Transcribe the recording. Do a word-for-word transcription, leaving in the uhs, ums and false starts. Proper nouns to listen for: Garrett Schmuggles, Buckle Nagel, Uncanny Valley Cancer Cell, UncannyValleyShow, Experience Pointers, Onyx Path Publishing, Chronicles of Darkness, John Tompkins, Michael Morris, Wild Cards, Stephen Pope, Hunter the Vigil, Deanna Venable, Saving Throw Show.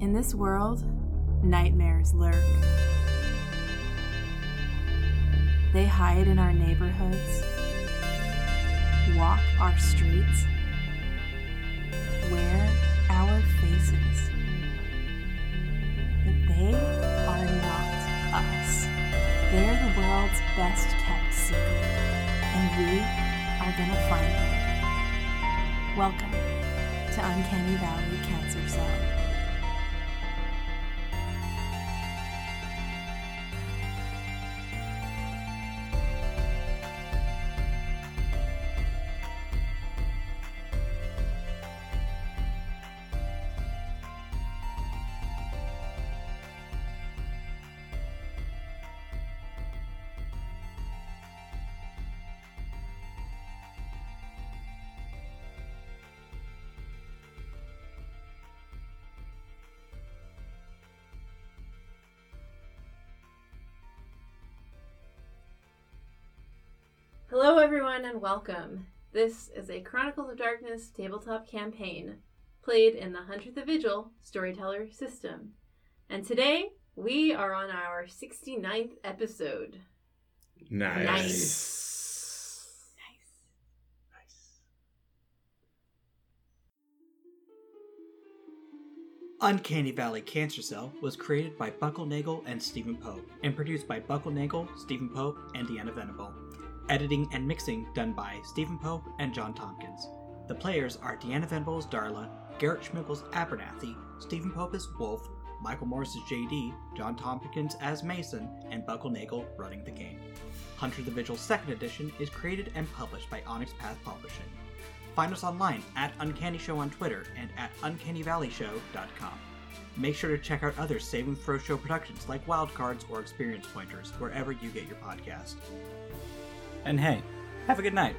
In this world, nightmares lurk. They hide in our neighborhoods, walk our streets, wear our faces. But they are not us. They're the world's best kept secret, and we are gonna find them. Welcome to Uncanny Valley Cancer Cell. Hello everyone and welcome. This is a Chronicles of Darkness tabletop campaign played in the Hunter the Vigil storyteller system. And today we are on our sixty-ninth episode. Nice. Nice. Nice. Nice. Uncanny Valley Cancer Cell was created by Buckle Nagel and Stephen Pope and produced by Buckle Nagel, Stephen Pope, and Deanna Venable. Editing and mixing done by Stephen Pope and John Tompkins. The players are Deanna Venable's Darla, Garrett Schmuggles' Abernathy, Stephen Pope as Wolf, Michael Morris as J D, John Tompkins as Mason, and Buckle Nagel running the game. Hunter the Vigil second Edition is created and published by Onyx Path Publishing. Find us online at Uncanny Show on Twitter and at Uncanny Valley Show dot com. Make sure to check out other Saving Throw Show productions like Wild Cards or Experience Pointers wherever you get your podcast. And hey, have a good night.